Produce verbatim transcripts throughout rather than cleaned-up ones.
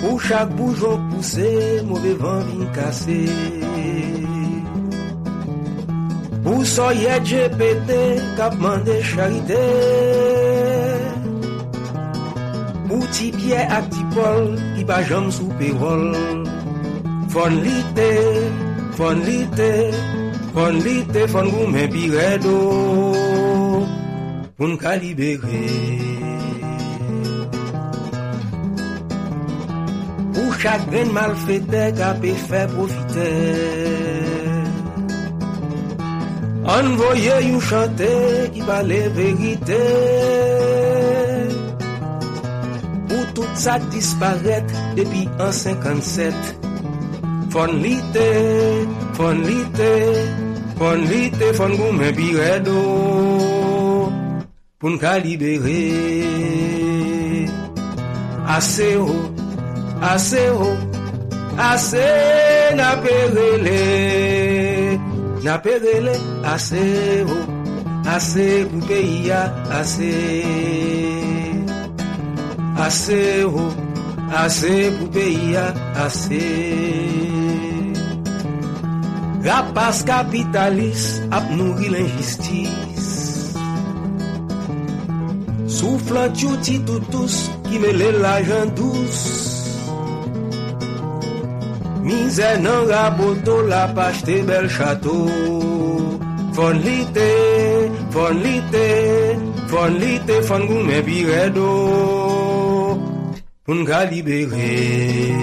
Pour chaque bougeon poussé, mauvais vent vient casser. Pour soyez G P T, cap mandé charité. Pour ti Pierre ak ti Paul, qui bat jam sous pérol. Fon lité, fon lité, fon lité, fon goumé piredo. Pour nous calibérer. Chaque grain malfaiteur capé fait profiter. Envoyez vous chanter qui va les vérité. Pour tout ça disparaître depuis en cinquante-sept. Fonlité, fonlité, fonlité, fon goumé biredo. Pour nous calibérer. Assez haut. Assez haut, assez n'a pérélé, n'a pérélé, assez haut, assez pour pays, assez, assez haut, assez pour pays, assez. Rapace capitaliste a nourri l'injustice, soufflant tout tout tous qui mêle l'argent douce. Misère non raboto la page des bel château. Fonlité, fonlité, fonlité, fon goumé biredo. Pour nous libérer.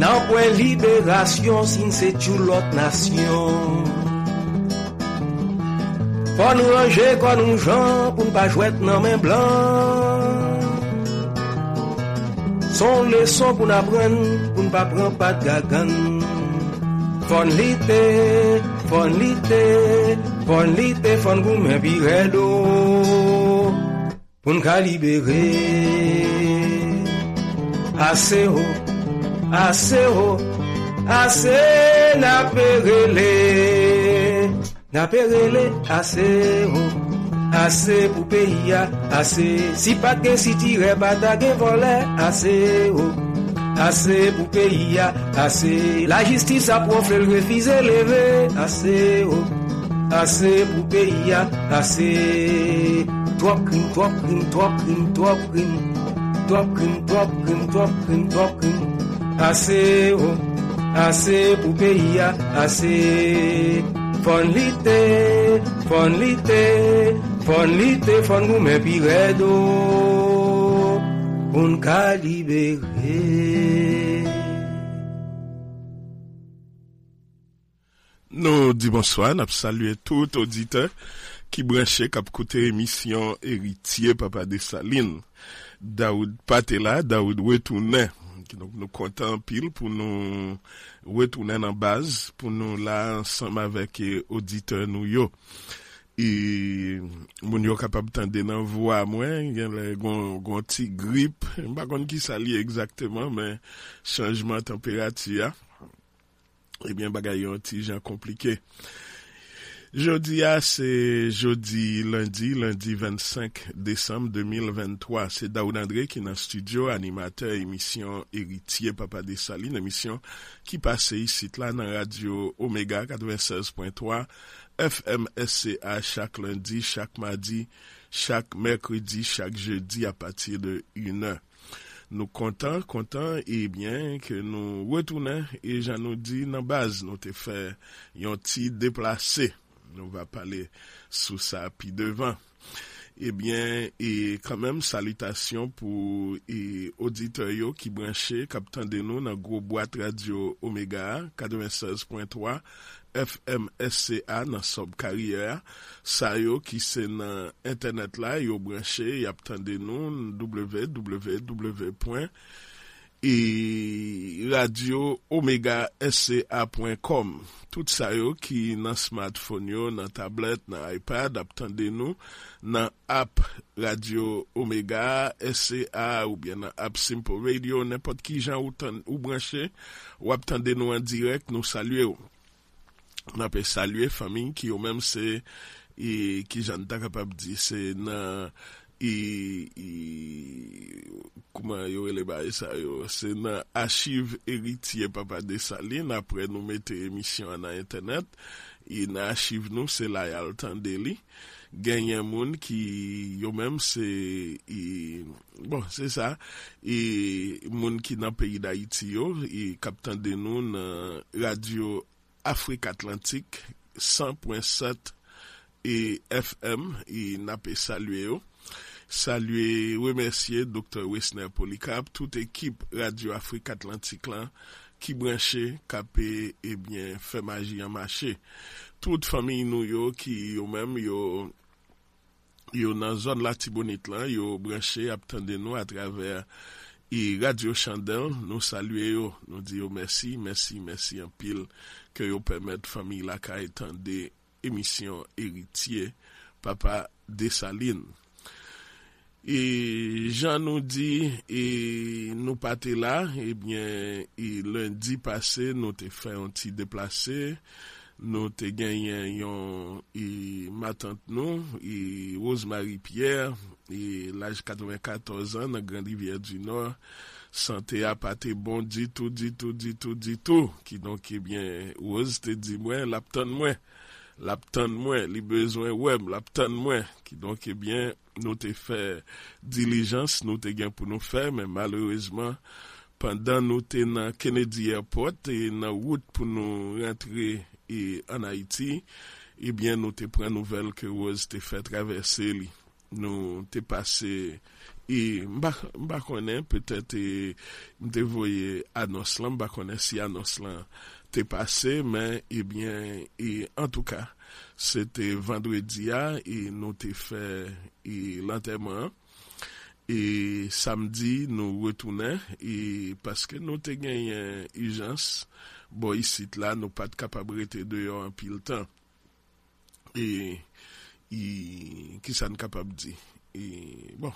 Nan point libération si c'est tout l'autre nation. Fon nous ranger comme nous gens pour nous pas jouer dans main blanc. Son leçon pour n'apprendre, pour ne pas prendre pas de gagane. Fonlité, fonlité, fonlité, fon goumé biredo. Pour nous libérer. Assez haut, assez haut, assez n'a pérélé. N'a pérélé, assez haut. Assez pour pays, assez. Si pas de si tire, pas de voler, assez. Oh. Assez pour pays, assez. La justice a profé le refuse élevé, assez. Oh. Assez pour pays, assez. Trois crimes, trois crimes, trois crimes, trois crimes. Trois crimes, trois crimes, trois crimes, trois crimes. Assez. Oh. Assez pour pays, assez. Fonlité, fonlité. Fonlite fon goumé piredo, un calibéré. Nous disons bonsoir, nous saluons tout auditeur qui branché cap côté émission Eritye Papa Desalin. Daoud Patela, Daoud retourné. Donc nous comptons pile pour nous retourner en base pour nous là ensemble avec auditeur nous yo. Et mon yo capable tendre dans voix moi gen gon ti grippe pas connait qui ça li exactement mais changement température et bien bagaille un ti jan compliqué. Jodi a c'est jodi lundi lundi vingt-cinq décembre deux mille vingt-trois c'est Daoud André qui dans studio animateur émission Eritye Papa Desalin émission qui passait ici là dans radio Omega quatre-vingt-seize point trois F M S C A chaque lundi, chaque mardi, chaque mercredi, chaque jeudi à partir de une heure. Nous content, content et bien que nous retournons et j'en nous dit dans base nous te fait un petit déplacé. Nous va parler sous ça puis devant. Eh bien, et quand même salutations pour et auditeurs qui branché captant de nous dans gros boîte radio Omega quatre-vingt-seize point trois F M S C A dans sub carrière ça yo qui c'est dans internet là yo branché y attendez nous w w w point radio omega s c a point com tout ça yo qui dans smartphone yo dans tablette dans iPad attendez nous dans app Radio Omega S C A ou bien dans app Simple Radio n'importe qui gens ou, ou branché ou attendez nous en direct nous saluer. On appelle saluer famille qui au même c'est et qui j'en t'a capable dire c'est dans et comment yo relé ba ça yo c'est dans archive Eritye Papa Desalin après nous mettre émission na internet et dans archive nous c'est là y a le temps d'eli gagnent monde qui yo même c'est bon c'est ça et monde qui dans pays d'Haïti yo et captant de nous dans radio Afrique Atlantique cent point sept et F M et n'a pas salué yo saluer remercier Dr Wesner Polycarp toute équipe Radio Afrique Atlantique là qui branché capé et bien fait magie en marché toute famille nou yo qui yo même yo yo dans zone la Tibonite là yo branché attendez nous à travers et Radio Chandel nous saluer yo nous dit yo merci merci merci en pile que yo permettre famille la ka étendre émission Eritye Papa Desalin. Et Jean nous dit et nous partons là et bien et lundi passé nous t'ai fait un petit déplacé nous t'ai gagné yon et ma tante nous et Rose Marie Pierre et l'âge quatre-vingt-quatorze ans dans Grande Rivière du Nord santé a pâté bon dit tout dit tout dit tout dit tout qui donc et bien Rose te dit moi l'aptend moi l'aptend moi les besoins web l'aptend moi qui donc et bien nous t'ai fait diligence nous t'ai gain pour nous faire mais malheureusement pendant nous t'ai dans Kennedy Airport et dans route pour nous rentrer et en Haïti et bien nous t'ai prend nouvelle que Rose t'ai fait traverser li nous t'ai passé et m'ba m'ba connaît peut-être m't'ai voyé annonce là m'ba connaît si annonce là t'ai passé mais et bien et en tout cas c'était vendredi a et nous t'ai fait et l'enterrement et samedi nous retournons et parce que nous t'ai gagné urgence bon ici là nous pas capable rester dehors en pile temps et et qui ça capable dire et bon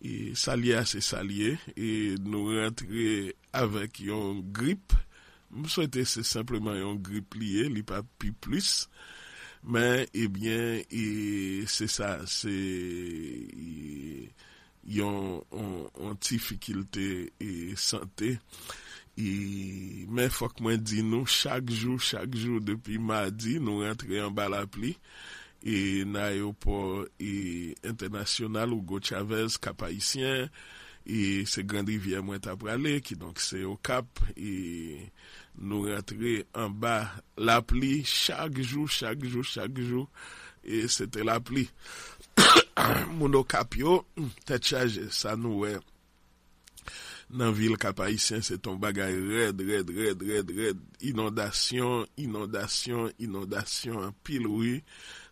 et salier c'est salier et nous rentrer avec une grippe me souhaiter c'est simplement une grippe liée li pas plus mais eh bien et c'est ça c'est y ont ont difficulté et santé et mais faut que moi dit nous chaque jour chaque jour depuis mardi nous rentrer en bas la pluie et na aéroport et international Hugo Chavez Cap Haïtien et c'est Grande Rivière moi t'a pralé qui donc c'est au Cap et nous rentrer en bas la pluie chaque jour chaque jour chaque jour et c'était la pluie mon capio t'a chargé ça nous ouais dans ville Cap Haïtien c'est ton bagage red red red red red inondation inondation inondation en pile oui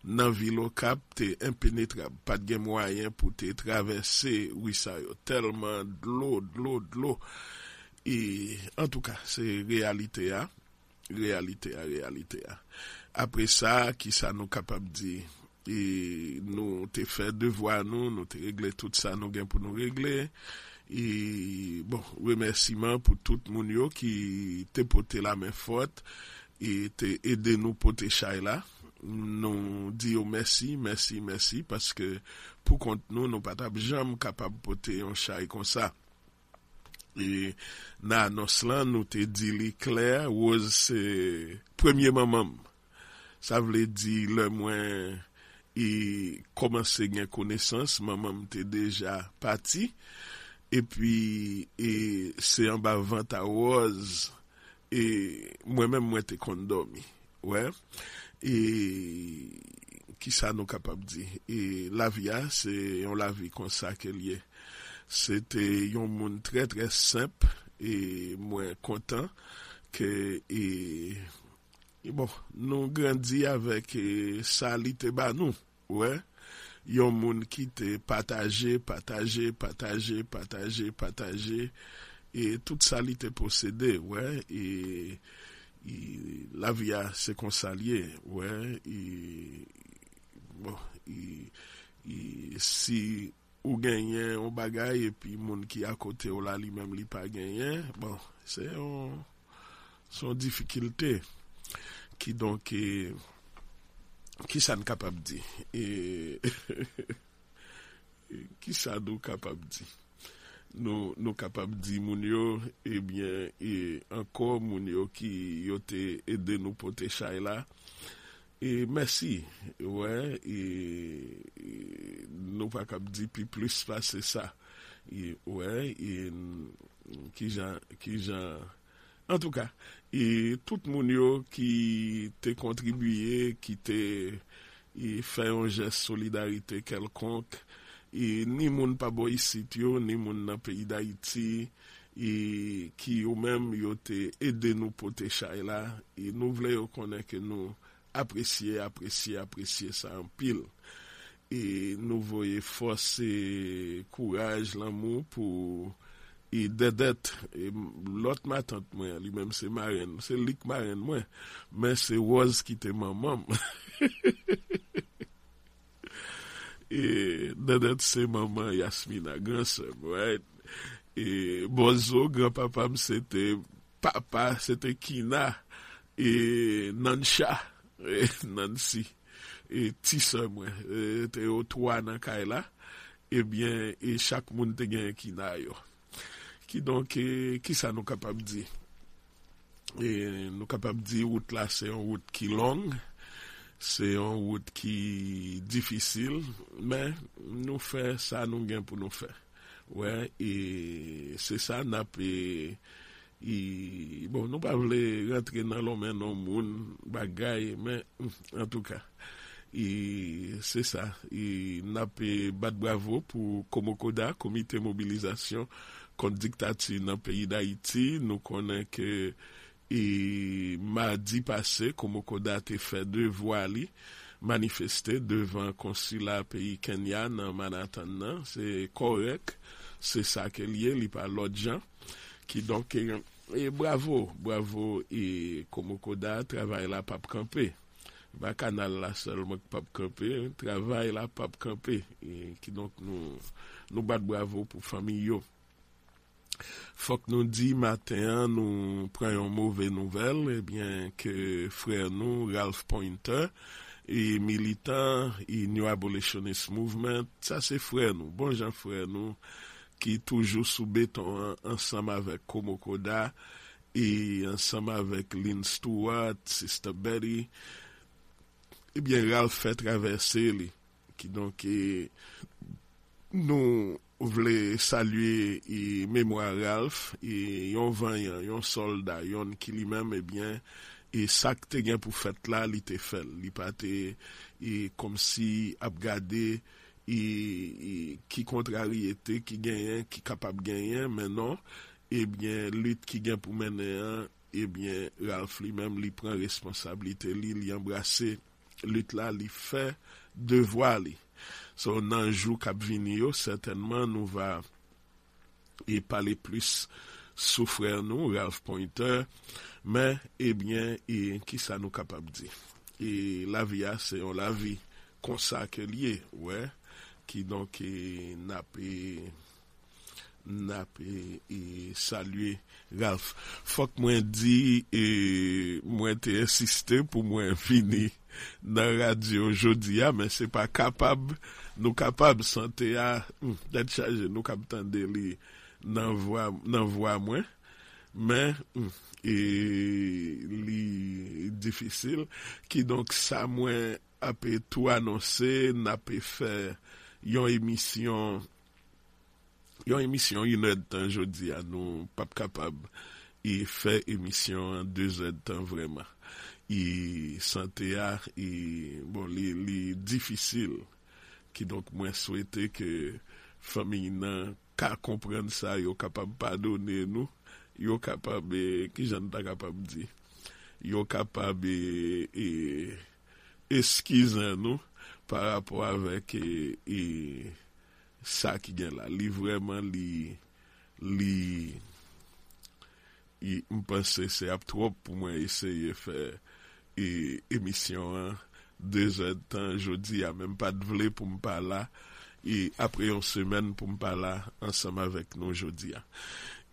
dans ville au Cap t'es impénétrable pas de moyen pour te traverser oui ça tellement de l'eau de l'eau de l'eau et en tout cas c'est réalité a réalité a réalité a après ça qui ça nous capable dire et nous t'ai fait devoir nous nous t'ai réglé tout ça nous gain pour nous régler et bon remerciement pour tout moun yo qui t'ai porté la main forte et t'ai aidé nous porter chay là nous dit merci merci merci parce que pour compte nous nous pas jamais capable porter un chay comme ça et na annonce là nous te dit li clair Rose c'est premier maman ça veut dire le moins et commencer gain connaissance maman t'es déjà parti et puis et c'est en bas vente à Rose et moi même moi t'es condormi ouais et qui ça nous capable dire et la vie c'est on la vie comme ça qu'elle est c'était un monde très très simple et moi content que et, et bon nous grandi avec ça li te ba nous ouais un monde qui te partager partager partager partager partager et toute ça li te posséder ouais et, et la vie c'est qu'on s'allier ouais et bon et, et si ou gagner on bagaille et puis monde qui à côté ou là lui-même lui pas gagner bon c'est on son difficulté qui donc eh, qui ça ne capable dire et qui ça nous capable dit nous nous capable dit moun yo eh bien et encore moun yo qui yo té aider nous porter chay là et merci ouais et nous pas capable dit puis plus passer ça et ouais et qui gens qui gens en tout cas et tout moun yo qui té contribué qui té et fait un geste solidarité quelconque et ni moun pa bo ici yo ni moun nan pays d'Haïti et qui ou même yo té aider nous porter chay là et nous voulons yo connaître que nous apprécier apprécier apprécier ça en pile et nous voyons force et courage l'amour pour et d'être l'autre ma tante moi lui-même c'est marraine c'est Lick marraine moi mais c'est Rose qui était maman et d'être c'est maman Yasmina grand sœur right et Bozo grand papa c'était papa c'était Kina et Nancha et Nancy et ti sœur moi était au trois dans Kaila et bien et chaque monde te gagne Kina yo qui donc eh, qui ça nous capable dire et nous capable dire route là c'est une route qui longue c'est une route qui difficile mais nous faire ça nous gain pour nous faire ouais et c'est ça n'a et, et bon nous pas voulons rentrer dans l'homme et dans monde bagaille mais en tout cas et c'est ça et n'a pas bravo pour Komokoda comité mobilisation contre dictature dans le pays d'Haïti. Nous connaissons que et mardi passé, Komokoda a fait deux voix manifester devant le consulat pays Kenya dans Manhattan. C'est correct, c'est ça qui est lié, il parle l'autre gens. Qui donc, et bravo, bravo, et Komokoda travaille là, pape campé. Ba canal là seulement pape campé, travaille là, pape campé. Et qui donc nous, nous bat bravo pour famille yo. Faut que nous dit matin nous prenons une mauvaise nouvelle et eh bien que frère nous Ralph Pointer et militant et New Abolitionist Movement ça c'est frère nous bon Jean frère nous qui toujours sous béton ensemble avec Komokoda et ensemble avec Lynn Stewart Sister Betty et eh bien Ralph fait traverser lui qui donc eh, nous voulait saluer et mémoire Ralph et yon vaillant yon soldat yon qui lui-même eh bien et ça que te gain pour fête là il te fait il pas te et comme si a regarder et qui contrariété qui gagne qui capable gagner mais non eh bien lutte qui gain pour mener eh bien Ralph lui-même il prend responsabilité lui il embrasser lutte là il fait devoir lui. So nan jou k'ap vini yo certainement nous va et parler plus sou frère nous Ralph Pointer mais eh bien et qui ça nous capable dire et la vie c'est on la vie comme ça que lié ouais qui donc eh, n'a pas n'a pas et saluer Ralph faut que moi dit et moi t'ai insisté pour moi finir dans radio aujourd'hui mais c'est pas capable nous capable santé à d'être chargé nous capable tendre li dans voix dans voix moins mais et li difficile qui donc ça moins a peut tout annoncer n'a peut faire une émission une émission une heure de temps aujourd'hui à nous pas capable et fait émission deux heures de temps vraiment et santé à et bon les les difficiles qui donc moi souhaiter que famille nan ka comprendre ça yo capable pardonner nous yo capable qui j'en pas capable dire yo capable et excuser nous par rapport avec et, et ça qui gagne là li vraiment li li et me penser c'est à trop pour moi essayer faire et émission hein, deux heures de temps jeudi a même pas de vle pour me pas là et après une semaine pour me pas là ensemble avec nous jeudi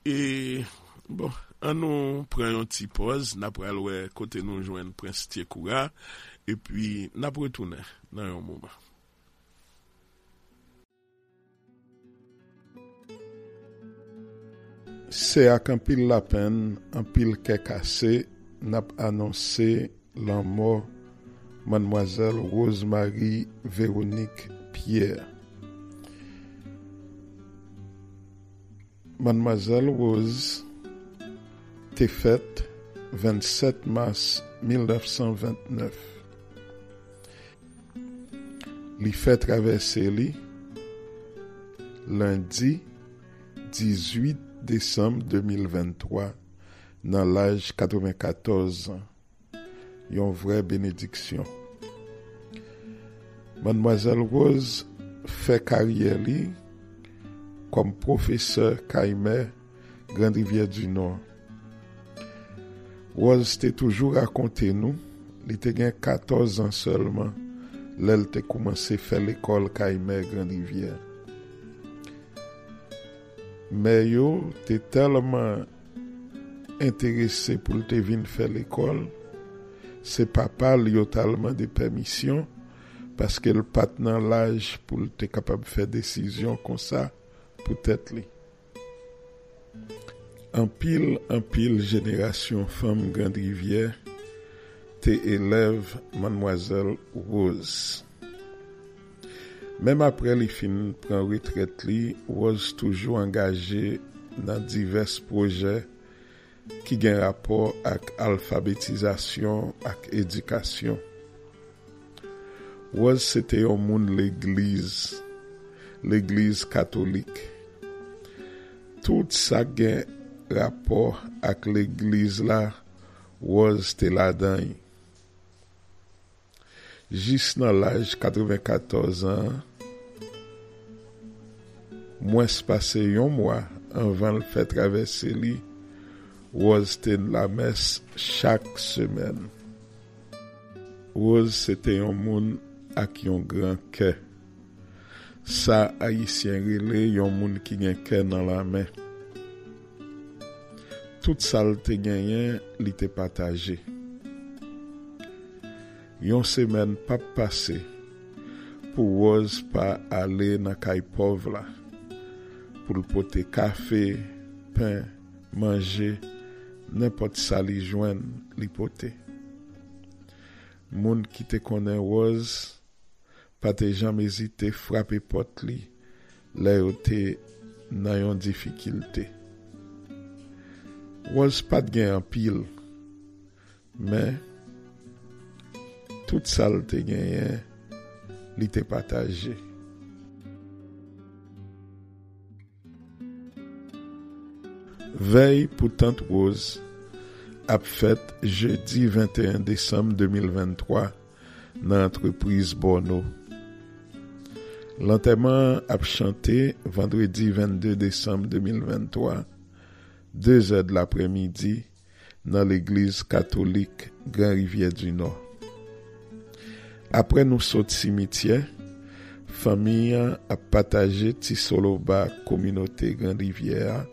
et bon on nous prend une petite pause n'a pas aller côté nous joindre Prince Tiecoura et puis n'a retourner dans un moment. Se ak an pil la pen, an pil ke kase, nap anonse lan mò Mademoiselle Rose Marie Véronique Pierre. Mademoiselle Rose te fèt vingt-sept mars mille neuf cent vingt-neuf. Li fè traversè li lundi dix-huit décembre deux mille vingt-trois nan l'âge quatre-vingt-quatorze ans. Yon vraie bénédiction. Mademoiselle Rose fait carrière li comme professeur Caïmer, Grande Rivière du Nord. Rose t'a toujours raconté nous, il était gain quatorze ans seulement, l'elle t'a commencé faire l'école Caïmer, Grande Rivière. Mais yo t'es tellement intéressé pour te venir faire l'école, c'est papa lui a tellement de permission parce qu'elle patte dans l'âge pour te capable faire décision comme ça. Peut-être li. En pile, en pile, génération femme Grande Rivière, te élève Mademoiselle Rose. Même après les films, prend retraite li, Rose toujours engagée dans divers projets qui gen rapport avec alphabétisation, avec éducation. Rose c'était au monde l'église. L'église catholique. Tout ça gen rapport avec l'église là, Rose te la dan. Jusqu'à dans l'âge quatre-vingt-quatorze ans, moins passé un mois avant le fait traverser li, Rose te la messe chaque semaine. Rose c'était un monde avec un grand cœur. Sa haïtien relé yon moun ki gen kè nan la men. Tout sa l te genyen li te pataje. Yon semaine pa pase pou Rose pa ale nan kay pov la pou l pote kafe, pain, manje, n'importe sa li jwenn li pote. Moun ki te konnen Rose pa te janm ezite frape pot li lè yo te nan yon difikilte. Rose pat gen an pil, men tout sa l te genyen li te pataje. Veille pou tante Rose ap fèt jeudi vingt et un décembre deux mille vingt-trois nan entreprise Borno. L'enterrement a chanté vendredi vingt-deux décembre deux mille vingt-trois, deux heures de l'après-midi, dans l'église catholique Grand Rivière du Nord. Après nous sortir cimetière, famille a partagé Tisoloba communauté Grand Rivière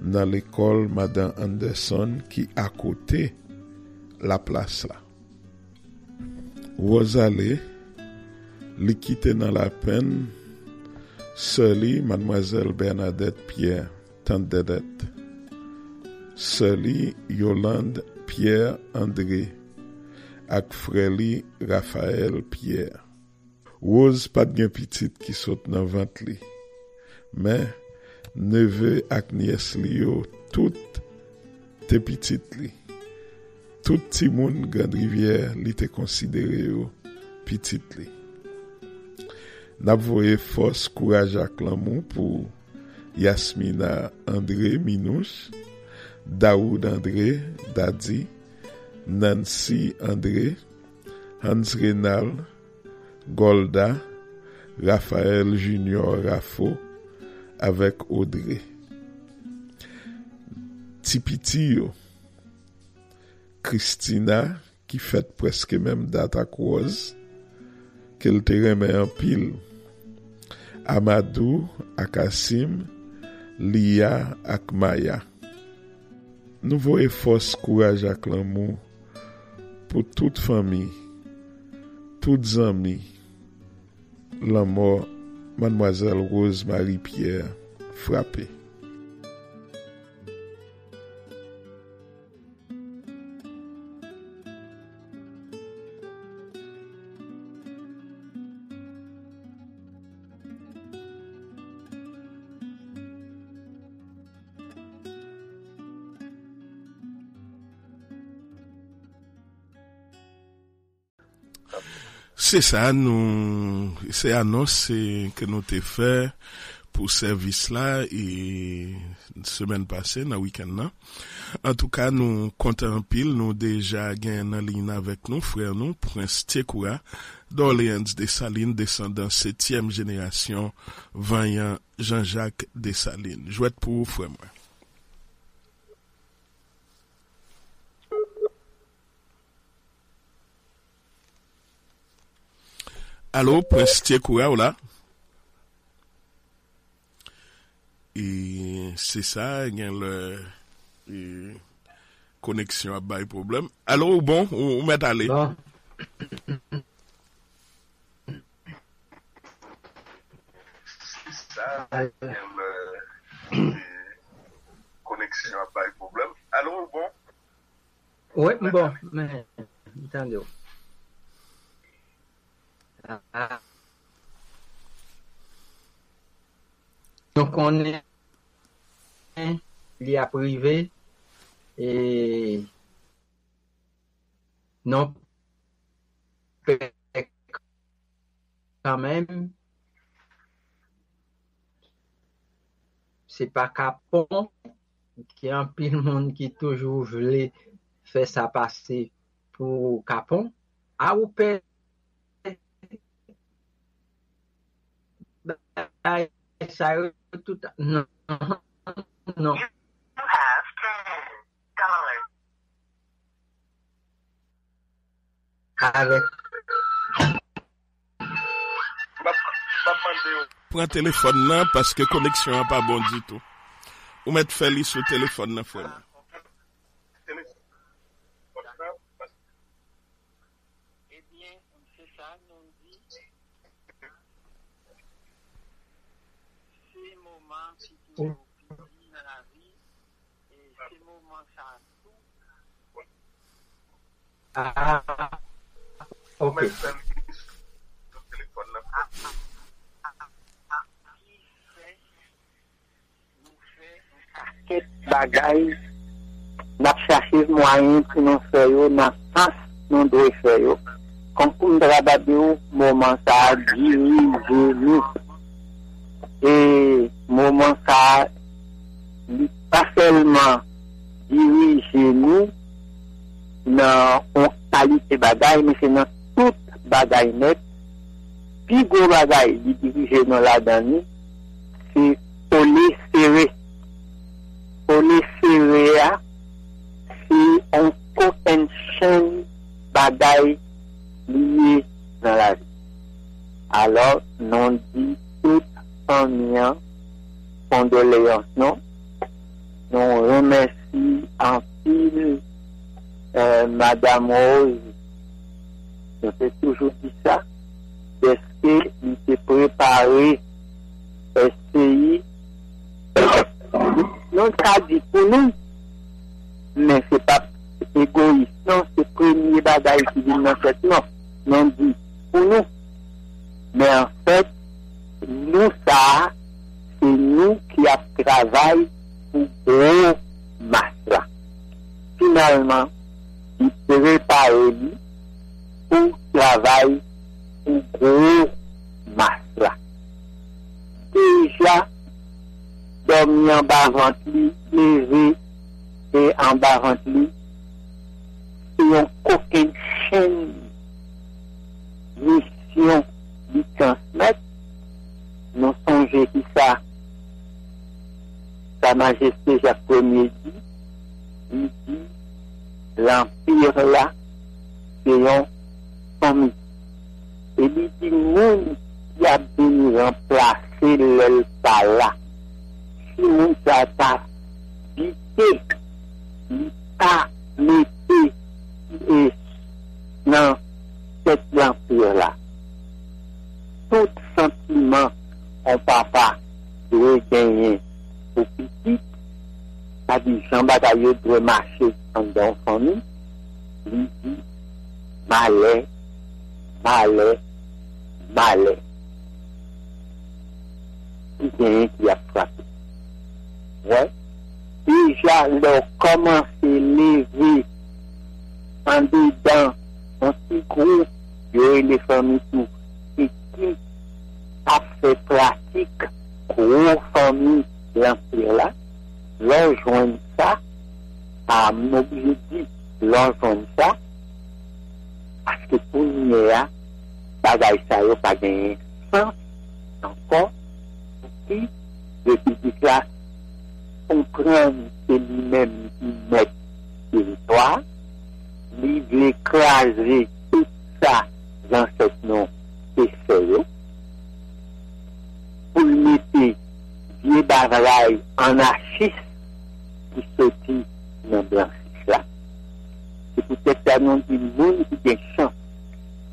dans l'école Madame Anderson qui à côté la place là. Rosalé li quitté dans la peine, Soli Mademoiselle Bernadette Pierre, tante Dedette, Soli Yolande Pierre André, ak Fréli Raphaël Pierre. Rose pat gen petite qui saute dans vente li, mais neveu ak nièce li yo, tout te petite li. Tout ti moun Grande Rivière li te considéré yo petite li. N'a voyé force, courage à l'amour pour Yasmina André Minouche, Daoud André Dadi, Nancy André, Hans Renal, Golda, Raphaël Junior Raffo avec Audrey. Tipitio, Christina qui fête presque même date à cause qu'elle te remet en pile. Amadou Akasim, Lia Akmaya. Nouveau et force, courage à l'amour pour toute famille, toutes amies. L'amour, Mademoiselle Rose Marie Pierre, frappée. C'est ça, nous, c'est annonce que nous t'ai fait pour service là et semaine passée, dans le week-end là. En tout cas, nous comptons en pile, nous déjà gagné en ligne avec nous, frère nous, Prince Tiecoura Dorleans Dessalines, descendant septième génération, vaillant Jean-Jacques Dessalines. Jouette pour vous, frère moi. Allô, Prince Tiecoura, ou là? Et c'est ça, il y a le connexion à bail problème. Allô, bon, on met aller. Non. C'est ça, il y a le connexion à bail problème. Allô, bon? Oui, bon, mais attendez. Ah. Donc on est lié à privé et non quand même c'est pas capon qui a un pile monde qui toujours voulait faire ça passer pour capon à ou père I desire to no no. You have ten dollars. Avec. Prends téléphone là parce que connexion a pas bon du tout. Ou mettre Félix sur téléphone là frère. Dans la vie et ces moments ça tout ah OK le téléphone là nous fait paquet bagaille n'a chercher moyen pour nous faire yo n'a pas nous doit faire yo comme on travaille moment ça dirige et moment ça pas seulement diriger nous dans on qualité bagaille mais c'est dans toute bagaille net puis gros bagaille qui dirige dans la dernière c'est coller serré coller serré c'est on potentiel bagaille lié dans la vie alors non dit tout en condoléances, non? Nous remercions en pile euh, Madame Rose. Je fais toujours dit ça. Parce qu'il s'est préparé S C I. Non, ça dit pour nous. Mais c'est pas égoïste. Non, c'est le premier bagaille qui vient dans cette non. Non, dit pour nous. Mais en fait, nous, ça, c'est nous qui a travaillé pour gros masse. Finalement, il se prépare pour travailler pour gros masse. Déjà, dormir en bas ventre, lever et en bas ventre, c'est un coquin chaîne mission de transmettre. Nous songeons qui ça, Sa Majesté Jacques Ier dit, il dit, l'Empire là, c'est un famille. Et il dit, nous, qui a dû remplacer l'Elpa là, si nous n'a pas habité, il pas metté, et dans cet empire là, tout sentiment on papa doit gagner au petit, pas dit Jean Batailleux doit marcher en dans famille, lui dit malais, malais, malais. Il gagne qui a frappé. Ouais. Déjà le commencer lever en dedans, en petit groupe yo e le fami tout qui qui a fait pratique gros famille l'empire là l'on joint ça à mon dit l'on joint ça parce que pour nous là bagaille ça yo pas gagner sens encore qui le public là comprend que lui-même il met territoire lui veut écraser tout ça dans cette nom et fait pour mettre vieux bavraille en anarchiste qui sortit dans blanchissage. C'est peut-être ça nous dit monde qui a une chance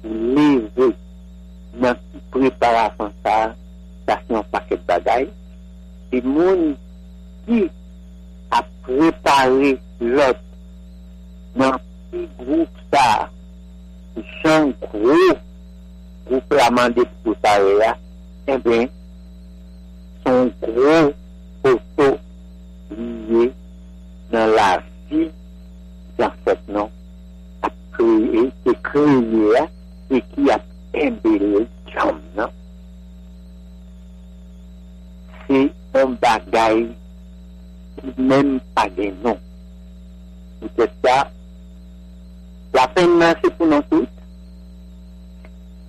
pour lever dans préparation ça, ça c'est un paquet de bagailles. Et monde qui a préparé l'autre dans petit groupe ça, qui sont gros groupe amendé pour ça, eh bien, son gros poteau lié dans la vie, dans cette nom, a créé, qui créé, et qui a embellé jambes, non? C'est un bagaille qui même pas de nom. C'est ça. La peine, c'est pour nous tous.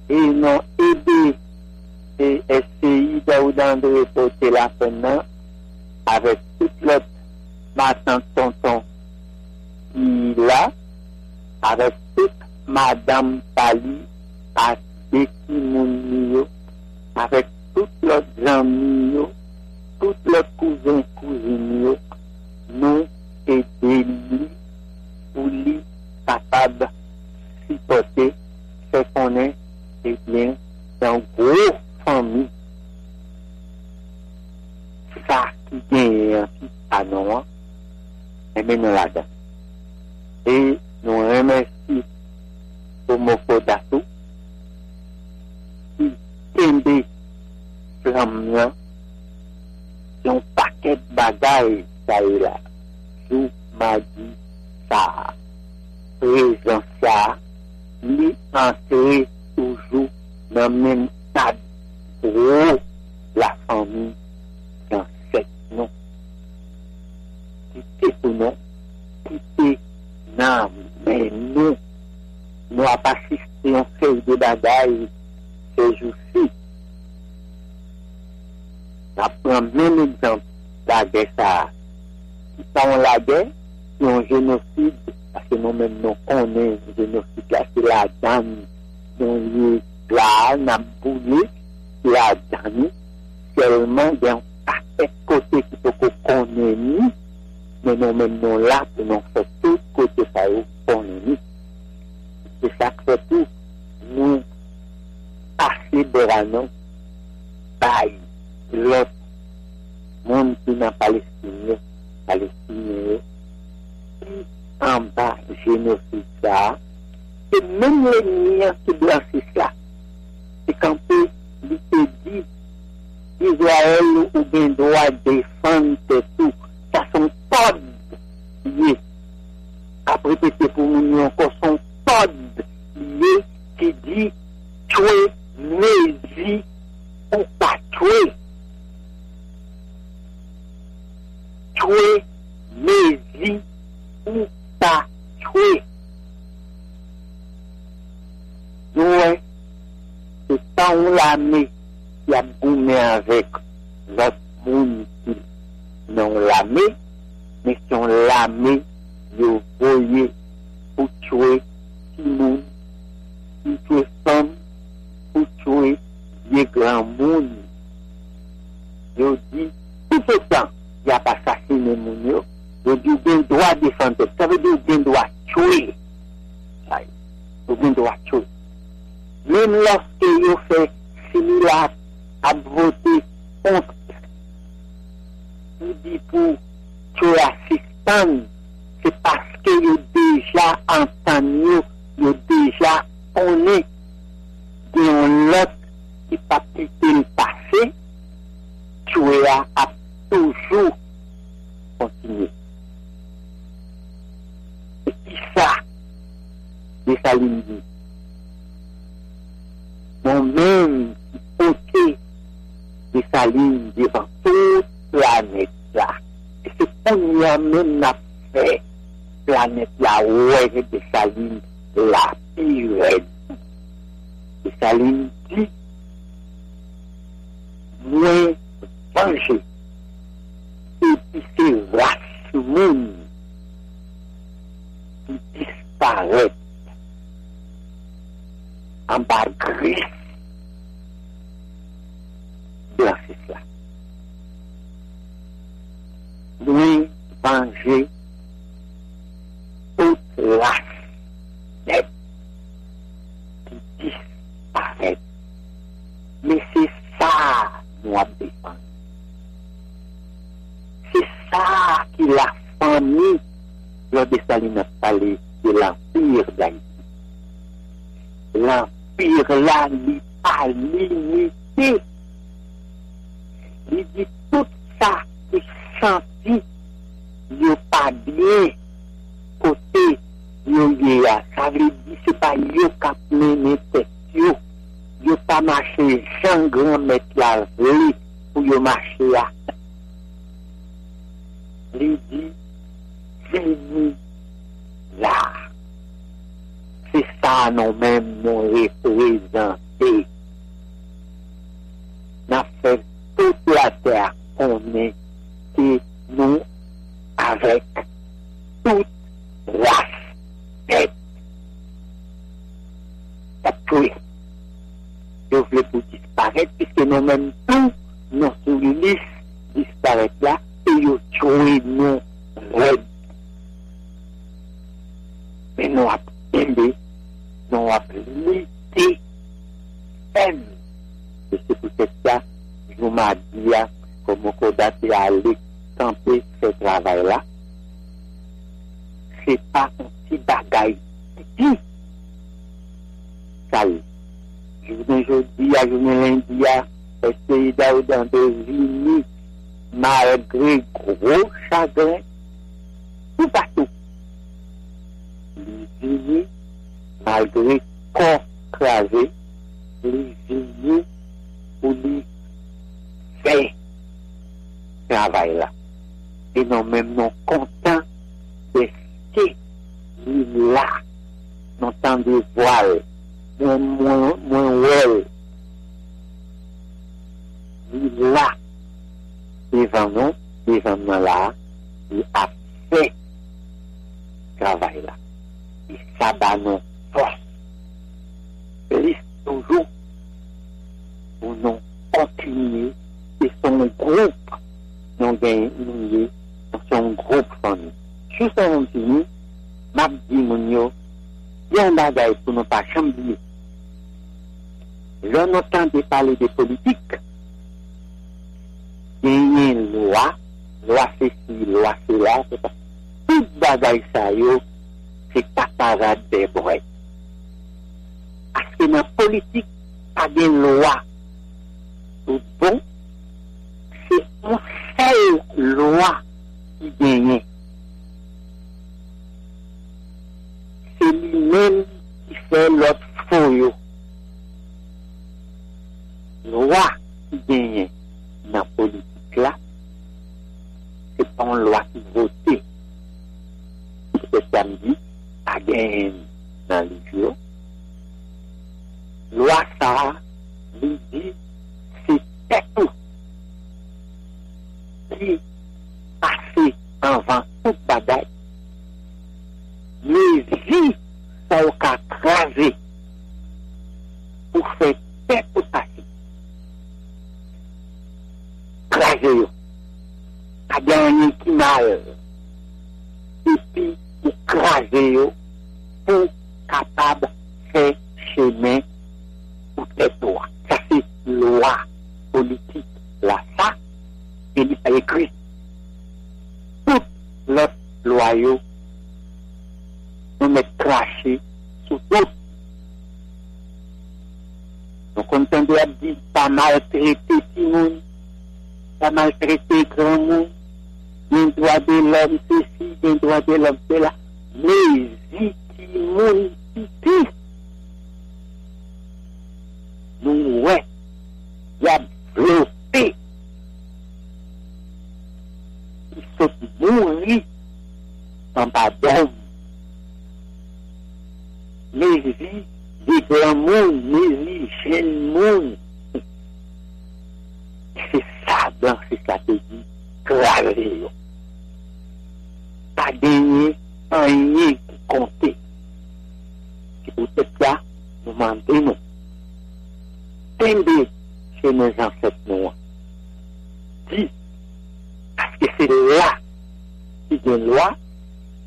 Et ils ont aidé les S C I d'Aoudan de reporter la peine avec toute l'autre ma tante tonton qui là, avec toute madame Pali, avec des timonios, avec toute l'autre amis, toute l'autre cousin, cousine, nous aidé lui pour lui capable de supporter ce qu'on est et bien dans une grosse famille. Ça qui gagne un fils à nous, et bien nous l'avons. Et nous remercions Tomoko Dato qui tendait flamant un paquet de bagages ça est là. Je m'a dit ça. Présent ça, lui entrer toujours dans le même cadre pour la famille dans cette nom. Quitter ou non, quitter non, mais non. Nous n'avons pas assisté en série de bagailles ces jours-ci. On prend le même exemple de la guerre ça. Qui sont la guerre, qui ont génocide. Parce que nous-mêmes, nous connaissons le génocide, c'est la dame dont là, n'a bougé, la dame, seulement d'un paquet côté qui peut connaître, mais nous-mêmes, nous là, nous faisons tout côté ça, nous connaissons. C'est ça que c'est tout, nous, passer de la non, baille, l'autre, monde qui n'a pas les signes, pas les signes, en bas, génocide ça, et même les miens qui blanchissent là. C'est quand on te dit, Israël ou bien doit défendre tout, ça son code lié. Après, c'est pour nous encore son code lié qui dit, tuer, médit ou pas tuer. Tuer, médit ou pas tué. Nous, c'est pas on l'a mis qui a goûté avec notre monde ici. Non, on l'a mis, mais si on l'a mis, vous voyez, pour tuer tout le monde, pour tuer femme, pour tuer les grands mondes. Je dis, tout ce temps, il n'y a pas assassiné mon. Je dis, bien droit défendre. Ça veut dire, bien droit tuer. Bien droit tuer. Même lorsque vous faites similaire à voter contre, vous dites pour tuer assistant, c'est parce que vous déjà entendu, vous déjà on est dans l'autre qui pas quitter le passé, tuer a toujours continué. Et qui ça, Dessalines dit, Dessalines devant toute planète là. C'est pour nous même n'a fait planète là ouais Dessalines la pire. Dessalines dit moi venger et puis c'est race monde qui disparaît en bas gris. Nous venger toute race nette qui disparaît. Mais c'est ça nous a défendu. C'est ça qui la famille de Dessalines a parlé de l'Empire d'Haïti. L'Empire là n'est pas limité. Il dit tout ça qui sentit, il pas bien côté, il ça veut dire c'est pas il cap mené tête, il pas marché Jean grand maître la vie pour il marcher là. Il dit c'est nous là, c'est ça nous même nous représenter. N'a fait toute la terre, on est et nous avec toute race tête. Après, je voulais pour disparaître, puisque nous-mêmes tous, nous sous l'île, disparaître là, et nous tuer nos rêves. Mais nous avons aimé, nous avons lutté, aimé. Et c'est pour ça, je m'a dit, comme on peut dater à aller camper ce travail-là, c'est pas un petit bagaille. Dit, ça y est. Je viens jeudi, je viens lundi, essayer d'aller dans des vignes, malgré gros chagrin, tout partout. Les vignes, malgré corps cravé, les vignes, pour les fait travail là. Et non même non content de ce qu'il là, non tant de voile, non moins voile. Il là, devant nous, devant nous là, il a fait travail là. Il s'abat nos forces. Il toujours pour nous continuer. C'est son groupe, nous gagnons, son groupe famille. Juste avant de finir, m'a dit mon yo, il y a un bagage pour ne pas chambler. L'on entend parler de politique. Il y a une loi, loi c'est ci, loi c'est là, c'est pas. Tout bagage ça yo, c'est pas parade des bruits. Parce que dans la politique, pas de loi. Tout bon. C'est une seule loi qui gagne. C'est lui-même qui fait l'autre faux. Loi qui gagne dans la politique là, c'est pas une loi qui vote. C'est samedi, à gagne dans les jours. Loi ça, lui dit, c'est tout. Qui passait avant toute bagaille. Les vies sont qu'à craser pour faire tête au passé. Craser, à gagner qui mal. Et puis, pour craser, pour capable de faire chemin pour tête droit. Ça, c'est loi politique. Là, ça, il a écrit toute l'autre loi, nous met craché sous tout. Donc on tente à dire pas maltraiter tout le monde, pas maltraiter grand monde, bien droit de l'homme ceci, bien droit de l'homme cela, mais si qui monde qui nous ouais, il a bloqué en pardon. Mes vies, des grands mondes, mes vies, jeunes mondes. C'est ça, dans ce que ça te dit, travailler. Pas gagner, rien qui comptait. C'est pour ça, nous demandons. Tendez chez nos ancêtres noirs. Dis, parce que c'est là qui est loi,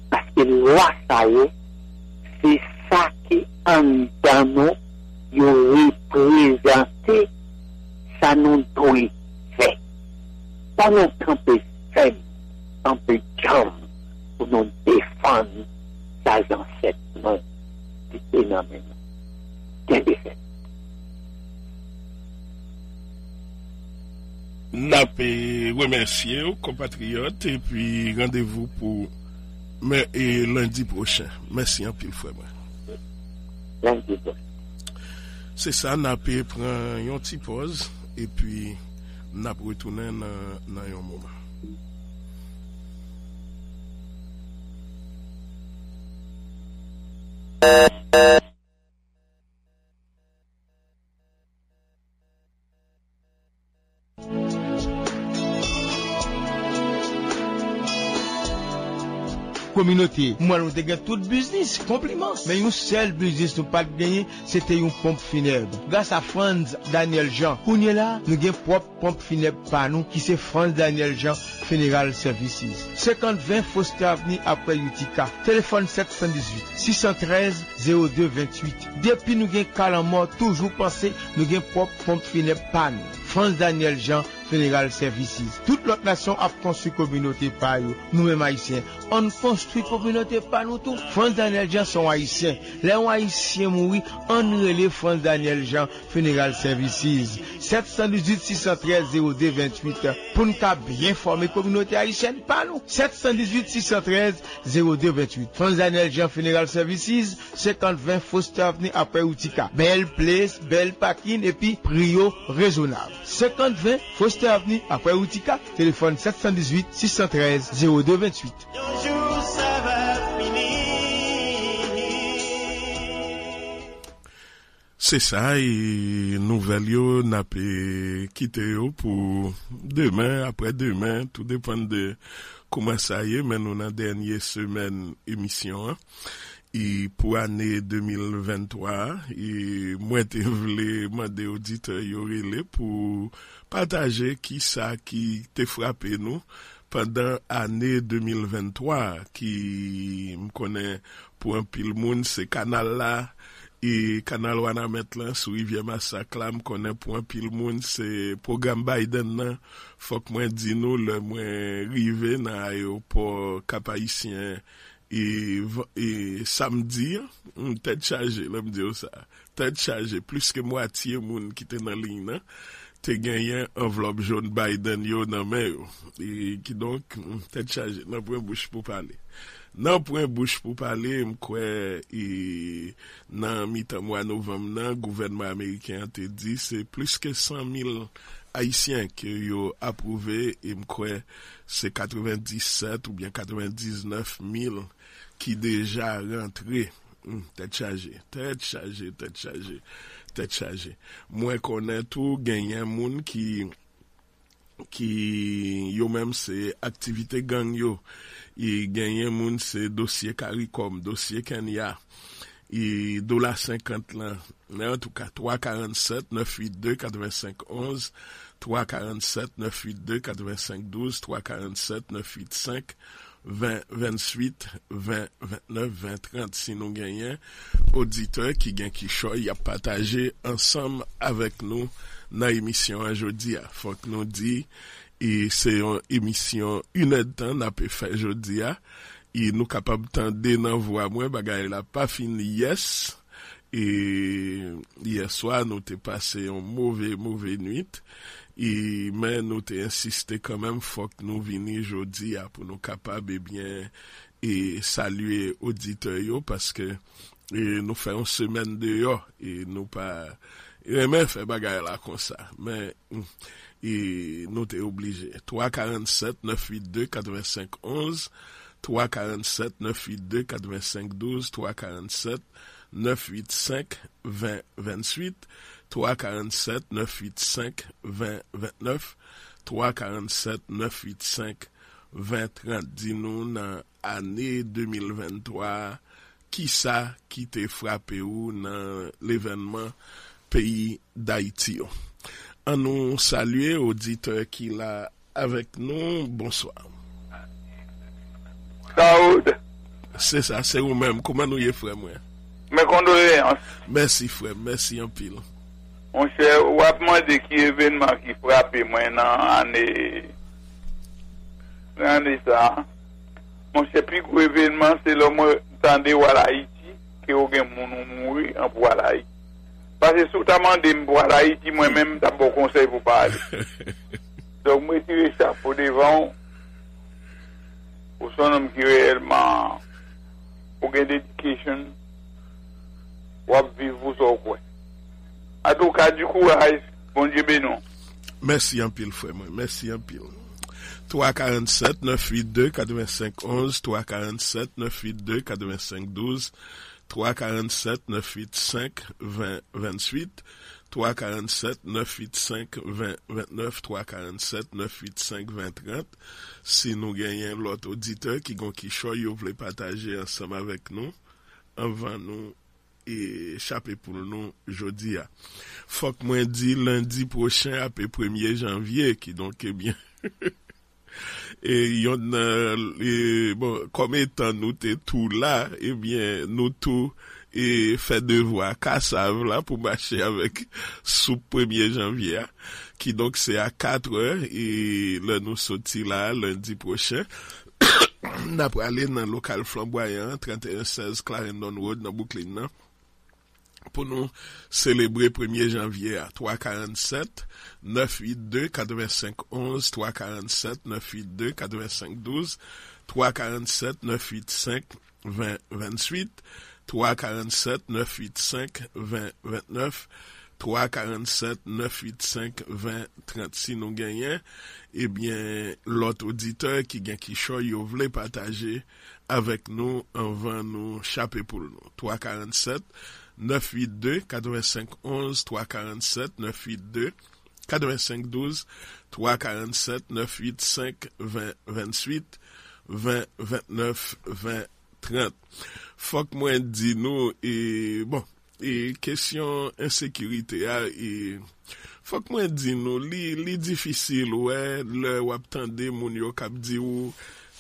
parce que loi, ça y est, c'est ça qui en dans nous, il représente, ça nous doit faire. Pas nous camper faible, camper jambes, pour nous défendre nos ancêtres noirs. C'est énormément. Tendez fait. N'a pas remercié aux compatriotes et puis rendez-vous pour mais, et lundi prochain. Merci en pile frère. Lundi prochain. C'est ça, n'a pas prend une petite pause et puis n'a pas retourner dans dans un moment. Mm. Communauté. Moi, nous avons tout business, compliments. Mais une seule business nous pas gagné, c'était une pompe funèbre. Grâce à Franz Daniel Jean, qu'on est là, nous avons propre pompe funèbre par nous, qui c'est Franz Daniel Jean, Funeral Services. cinquante vingt Foster Avenue après Utica. Téléphone sept un huit, six un trois, zéro deux deux huit. Depuis nous avons calamment, toujours pensé, nous avons propre pompe funèbre par nous. Franz Daniel Jean, Funeral Services. Toute l'autre nation a construit communauté par nous, nous-mêmes haïtiens. On construit communauté par nous tous. France Daniel Jean sont haïtiens. Les haïtiens mourir, on relève France Daniel Jean, Funeral Services. sept un huit, six un trois, zéro deux deux huit. Pour nous bien former communauté haïtienne par nous. sept un huit, six un trois, zéro deux deux huit. France Daniel Jean, Funeral Services. cinquante vingt Foster Avenue après Utica. Belle place, belle parking et puis prio raisonnable. cinquante vingt Foster Avenue après Utica, téléphone sept un huit, six un trois, zéro deux deux huit. C'est ça, et nouvelle n'a pas quitté pour demain, après-demain, tout dépend de comment ça y est, mais nous, dans la dernière semaine émission, hein. Et pour année deux mille vingt-trois, et moi te voulais demander aux auditeurs yorélé pour partager qui ça qui te frappé nous pendant année deux mille vingt-trois qui me connaît pour un pile monde c'est canal là et canal Wanamet là sous rivière Massacre là me connaît pour un pile monde c'est programme Biden là faut que moi dis nous le moins arrivé dans aéroport Cap-Haïtien Et, et samedi, tête chargée, là, me dire ça, tête chargée, plus que moitié moun qui était dans la ligne, là, t'es gagné enveloppe jaune Biden, yo, dans main, yo. Et qui donc, tête chargée, non, point bouche pour parler. Non, point bouche pour parler, m'kouè, et, nan, mi-temps mois novembre, nan, gouvernement américain te dit, c'est plus que cent mille haïtiens que yo approuvé, et m'kouè, c'est quatre-vingt-dix-sept ou bien quatre-vingt-dix-neuf mille qui déjà rentré. Hum, tête chargée, tête chargée, tête chargée, tête chargée. Moi, connais tout, gagnant moun qui, qui, yo même c'est activité gang yo. Et gagnant moun c'est dossier CARICOM, dossier Kenya. Et dollar cinquante là. En tout cas, trois quarante-sept, neuf cent quatre-vingt-deux, quatre-vingt-cinq onze. trois quarante-sept, neuf cent quatre-vingt-deux, quatre-vingt-cinq douze, trois quarante-sept, neuf cent quatre-vingt-cinq, vingt, vingt-huit, vingt, vingt-neuf, vingt, trente. Si nous gagnons, auditeurs qui gagnent qui choy, y a partagé ensemble avec nous dans l'émission aujourd'hui. Faut que nous dit, et c'est une émission une heure de temps, n'a pas fait aujourd'hui. Et nous capables d'entendre dans voix moi, bagaille là pas fini, yes. Et hier soir, nous t'ai passé une mauvaise, mauvaise nuit. Et mais nous t'ai insisté quand même, faut que nous venions aujourd'hui pour nous capables, eh bien, et saluer auditeurs, parce que nous faisons une semaine dehors et nous pas, et même fait bagarre là comme ça. Mais, et nous t'ai obligé. trois quarante-sept, neuf cent quatre-vingt-deux, quatre-vingt-cinq onze, trois quarante-sept neuf huit deux quatre-vingt-cinq douze, trois quarante-sept neuf huit cinq vingt vingt-huit, trois quarante-sept neuf huit cinq vingt vingt-neuf, trois quarante-sept neuf huit cinq vingt trente. Dis-nous dans l'année deux mille vingt-trois, qui ça qui t'a frappé ou dans l'événement pays d'Haïti. On nous salue, auditeur qui l'a avec nous. Bonsoir. Saoud. C'est ça, c'est vous-même. Comment nous y est, frère? Mes condoléances. Merci, frère. Merci en pile. On sait, on a demandé qui événement qui frappe moi dans l'année. Dans l'année ça. On sait plus que événement, c'est le moins tendé à Haïti, que on a mouru en pour Haïti. Parce que sous ta mandé pour Haïti, moi-même, t'as bon conseil pour parler. Donc, moi, je tire ça pour devant. Pour son homme qui réellement pour gain d'éducation ou à vivre au quoi. En tout cas, du courage, bon Dieu bénon. Merci en pile, frère. Merci en pile. trois quarante-sept neuf huit deux quatre-vingt-cinq onze, trois quarante-sept neuf huit deux quatre-vingt-cinq douze, trois quarante-sept neuf huit cinq vingt vingt-huit, trois quarante-sept neuf huit cinq vingt vingt-neuf, trois quarante-sept neuf huit cinq vingt trente. Si nous gagnons l'autre auditeur qui gon qui choix, vous voulez partager ensemble avec nous, on va nous échapper pour nous jeudi. Faut que moi dit lundi prochain à peu premier janvier qui donc est bien. Et yon euh, bon comme étant nous t'es tout là, eh bien nous tout et fait devoir Kassav là pour marcher avec sous premier janvier qui donc c'est à quatre heures et là nous sorti là lundi prochain n'a pour aller dans local Flamboyant trente et un seize Clarendon Road dans Brooklyn pour nous célébrer premier janvier à trois quarante-sept neuf huit deux quatre-vingt-cinq onze, trois quarante-sept neuf huit deux quatre-vingt-cinq douze, trois quarante-sept neuf huit cinq vingt vingt-huit, trois quarante-sept neuf huit cinq vingt vingt-neuf, trois quarante-sept neuf huit cinq vingt trente. Si nous gagnons, eh bien, l'autre auditeur qui gagne qui choix, il voulait partager avec nous avant nous chaper pour nous. trois quarante-sept neuf huit deux quatre-vingt-cinq onze, trois quarante-sept neuf huit deux quatre-vingt-cinq douze, trois quarante-sept neuf huit cinq vingt vingt-huit, vingt vingt-neuf vingt trente. Faut que moi dis nous et bon et question insécurité et faut que moi dis nous li li difficile ouais le ou attendez moun yo k'ap di ou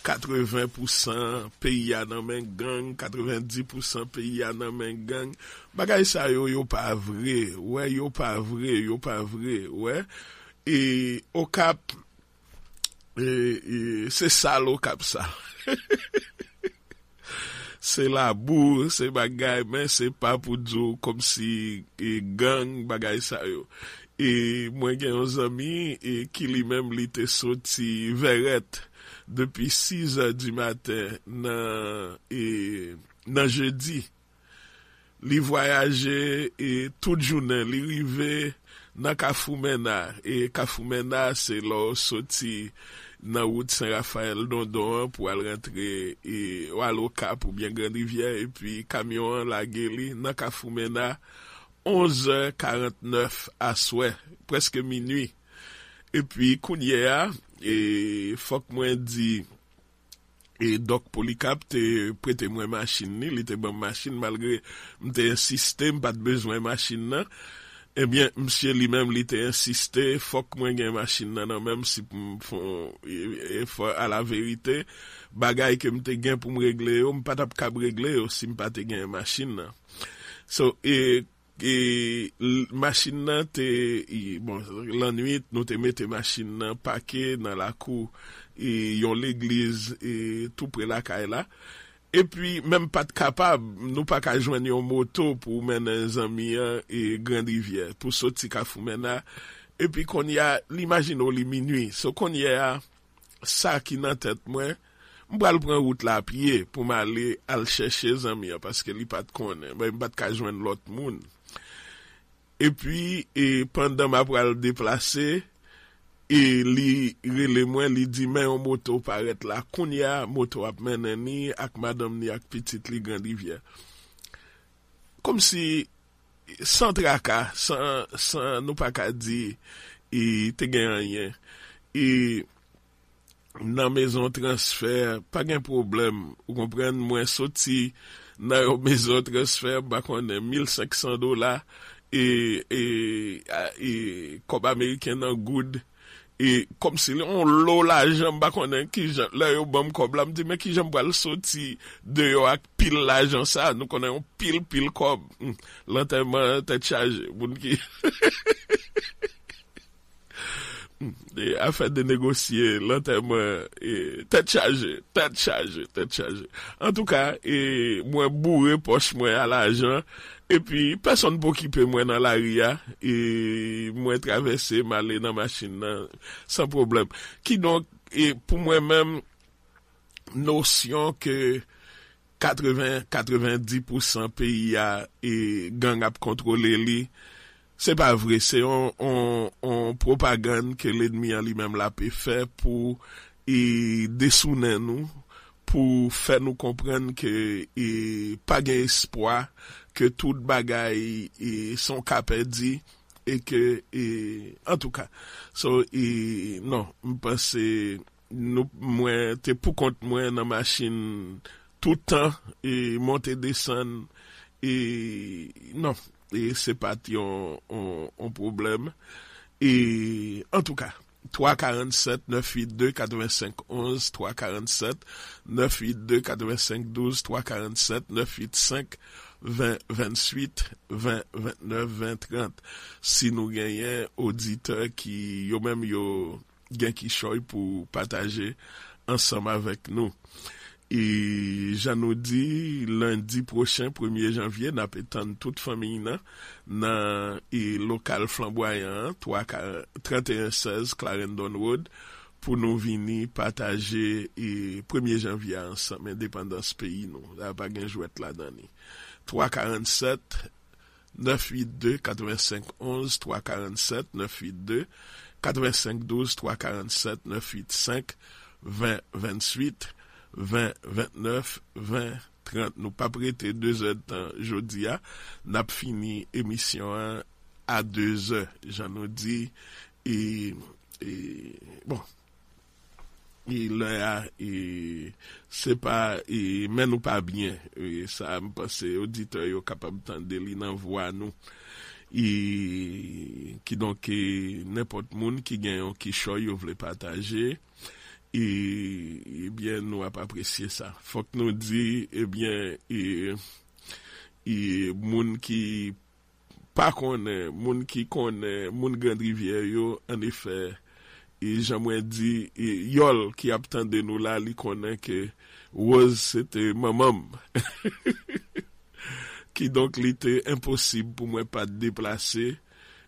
quatre-vingts pour cent pays a nan men gang, quatre-vingt-dix pour cent pays a nan men gang. Bagay sa yo yo pas vrai, ouais yo pas vrai, yo pas vrai, ouais et au cap et, et c'est ça le cap ça. C'est la bourre, c'est bagay, mais c'est pas pour dire comme si et gang bagay sa yo. Et moi j'ai un ami et qui lui-même il était sorti verrette depuis six heures du matin nan et nan jeudi. Li voyager et toute journée li rivé nan Kafoumena et Kafoumena c'est là sorti nan route Saint-Raphaël Dondon pour aller rentrer et ou aller au Cap ou bien Grande Rivière et puis camion la guéli nan Kafoumena onze heures quarante-neuf à souhait presque minuit et puis kounye et faut que moi dit et donc Polycap te prêté moi machine ni il était bonne machine malgré m'était insisté pas de besoin machine là eh bien monsieur lui-même il était insisté faut que moi gain machine là même si font à la vérité bagaille que m'était gain pour me régler on pas t'a régler aussi m'pas te gain machine là so et et machine là te bon l'ennui nous te mette machine là paquet dans la cour et yon l'église et tout près la caille là et puis même pas capable nous pas ca joindre une moto pour mener les amis et Grande Rivière pour sortir Kafoumena et puis qu'on y a l'imagine au minuit ce qu'on y a ça qui dans tête moi m'bral prendre route la pied pour m'aller aller chercher les amis parce que li pas connaît ben pas ca joindre l'autre monde. Et puis, et pendant ma pral déplacer, et li rele moi li dit mais on moto paraît là kounya moto ap menen ni ak madame ni ak petite li Grande Rivière comme si sans tracas sans sans nous pas ka di et te gen rien et nan maison transfert pas gen problème ou comprendre moi sorti nan maison transfert ba konn mille cinq cents dollars et et et comme américain nan good et comme si on l'eau la jambe ba konn ki là yo bam kob la me dit mais ki jambe va sorti de yo ak pile l'argent ça nous connais on pile pile kob lentement tête chargé moun ki de affaire de négocier lentement et tête chargée tête chargée tête chargée en tout cas et moi bourré poche moi à l'argent et puis personne pour occuper moi dans la ria et moi traverser m'aller dans machine sans problème qui donc et pour moi même notion que quatre-vingts à quatre-vingt-dix pour cent pays a et gang a contrôler lui c'est pas vrai c'est on on on propagande que l'ennemi en lui-même l'a peut faire pour et dessouner nous pour faire nous comprendre que et pas gain espoir que toute bagaille et sont capable et que et en tout cas so et non me penser nous moi t'es pour compte moi dans machine tout temps et monter descendre et non et c'est parti on on on problème et en tout cas trois quarante-sept neuf huit deux quatre-vingt-cinq onze trois quarante-sept neuf huit deux quatre-vingt-cinq douze trois quarante-sept neuf huit cinq vingt vingt-huit vingt vingt-neuf vingt trente si nous gagnons auditeur qui yo même yo gain qui choy pour partager ensemble avec nous et j'en dis lundi prochain premier janvier n'a pétane toute famille là dans et local Flamboyant trois cent trente et un seize Clarendon Road pour nous venir partager et premier janvier ensemble indépendance pays nous là pas gain jouette là dedans trois quarante-sept neuf huit deux quatre-vingt-cinq onze trois quarante-sept neuf huit deux quatre-vingt-cinq douze trois quarante-sept neuf huit cinq vingt vingt-huit vingt, vingt-neuf, vingt, trente. Nous pas prêter deux heures de temps aujourd'hui. N'a pas fini émission à deux heures. J'en ai dit. Et, et bon. Et là, et, c'est pas, et, mais nous pas bien. Et ça me passe, auditeur, yo capable d'entendre, li nan voix nous. Et, qui donc, et, n'importe moun qui gagne, qui choy, yo vle partager. Et, et bien nous a pas apprécié ça faut que nous dit et bien et et moun qui pas connaît moun qui connaît moun Grande Rivière yo en effet et j'aimerais dire yol qui attendait nous là li connaît que Rose c'était maman qui donc il était impossible pour moi pas déplacer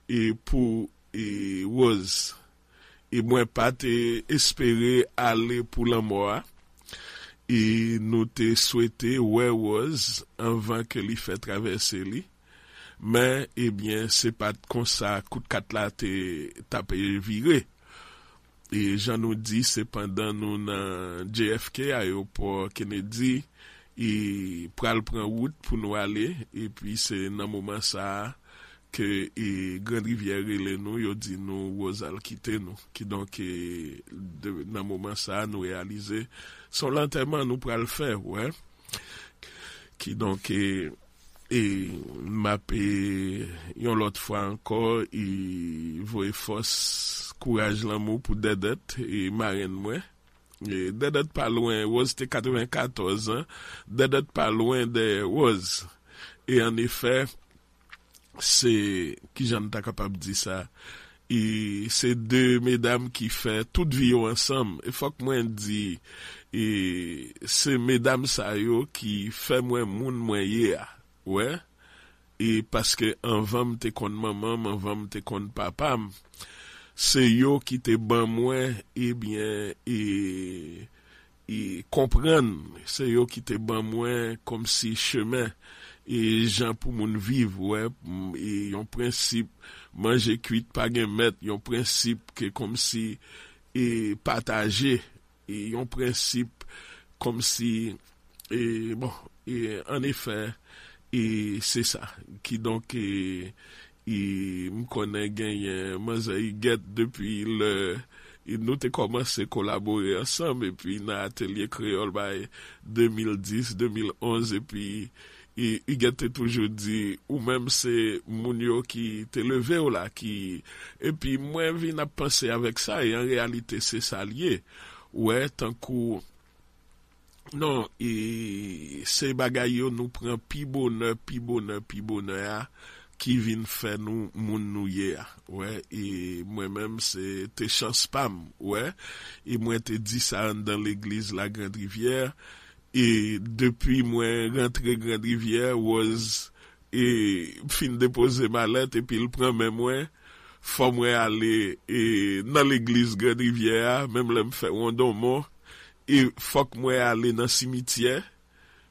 et pour et Rose et moi pas espérer aller pour la mort et nous te souhaiter where was avant que lui fait traverser lui mais eh bien c'est pas comme ça coup de quatre là te tapé viré et j'en nous dit cependant nous dans J F K aéroport Kennedy et pral prend route pour nous aller et puis c'est dans moment ça que et Grande Rivière relé nous yo dit nous Rosal quitter nous qui donc dans moment ça nous réaliser son lentement nous pral le faire ouais qui donc et, et m'apé une autre fois encore et voye force courage l'amour pour Dedette et marraine moi et Dedette pas loin Rose t'es quatre-vingt-quatorze ans Dedette pas loin de Rose et en effet c'est qui j'en t'a capable dire ça et c'est deux mesdames qui fait toute vie ensemble et faut que moi dit et c'est mesdames ça yo qui fait moi moun moi hier ouais et parce que avant me te konn maman avant me te konn papa c'est yo qui te ban moi et bien et et comprendre c'est yo qui te ban moi comme si chemin et gens pour moun vivre ouais et un principe manger cuite pas gen mettre yon principe que comme si et partager et yon principe comme si et bon et en effet et c'est ça qui donc et me connaît gagne Mazaïget depuis le et nous t'ai commencé à collaborer ensemble et puis dans l'atelier créole by deux mille dix deux mille onze et puis et Huguette toujours dit ou même c'est Mounio qui t'est levé ou là qui et puis moi vient à penser avec ça et en réalité c'est ça lié ouais tant coup non et ces bagailles nous prend pi bonheur pi bonheur pi bonheur qui vient faire nous moun nou yé ouais et moi même c'est tes chance pam ouais et moi te dit ça dans l'église la Grande Rivière. Et depuis moi rentré Grande Rivière was et fin déposer ma lettre et puis il prend même moi faut moi aller et dans l'église Grande Rivière même là me fait rondon et faut que moi aller dans cimetière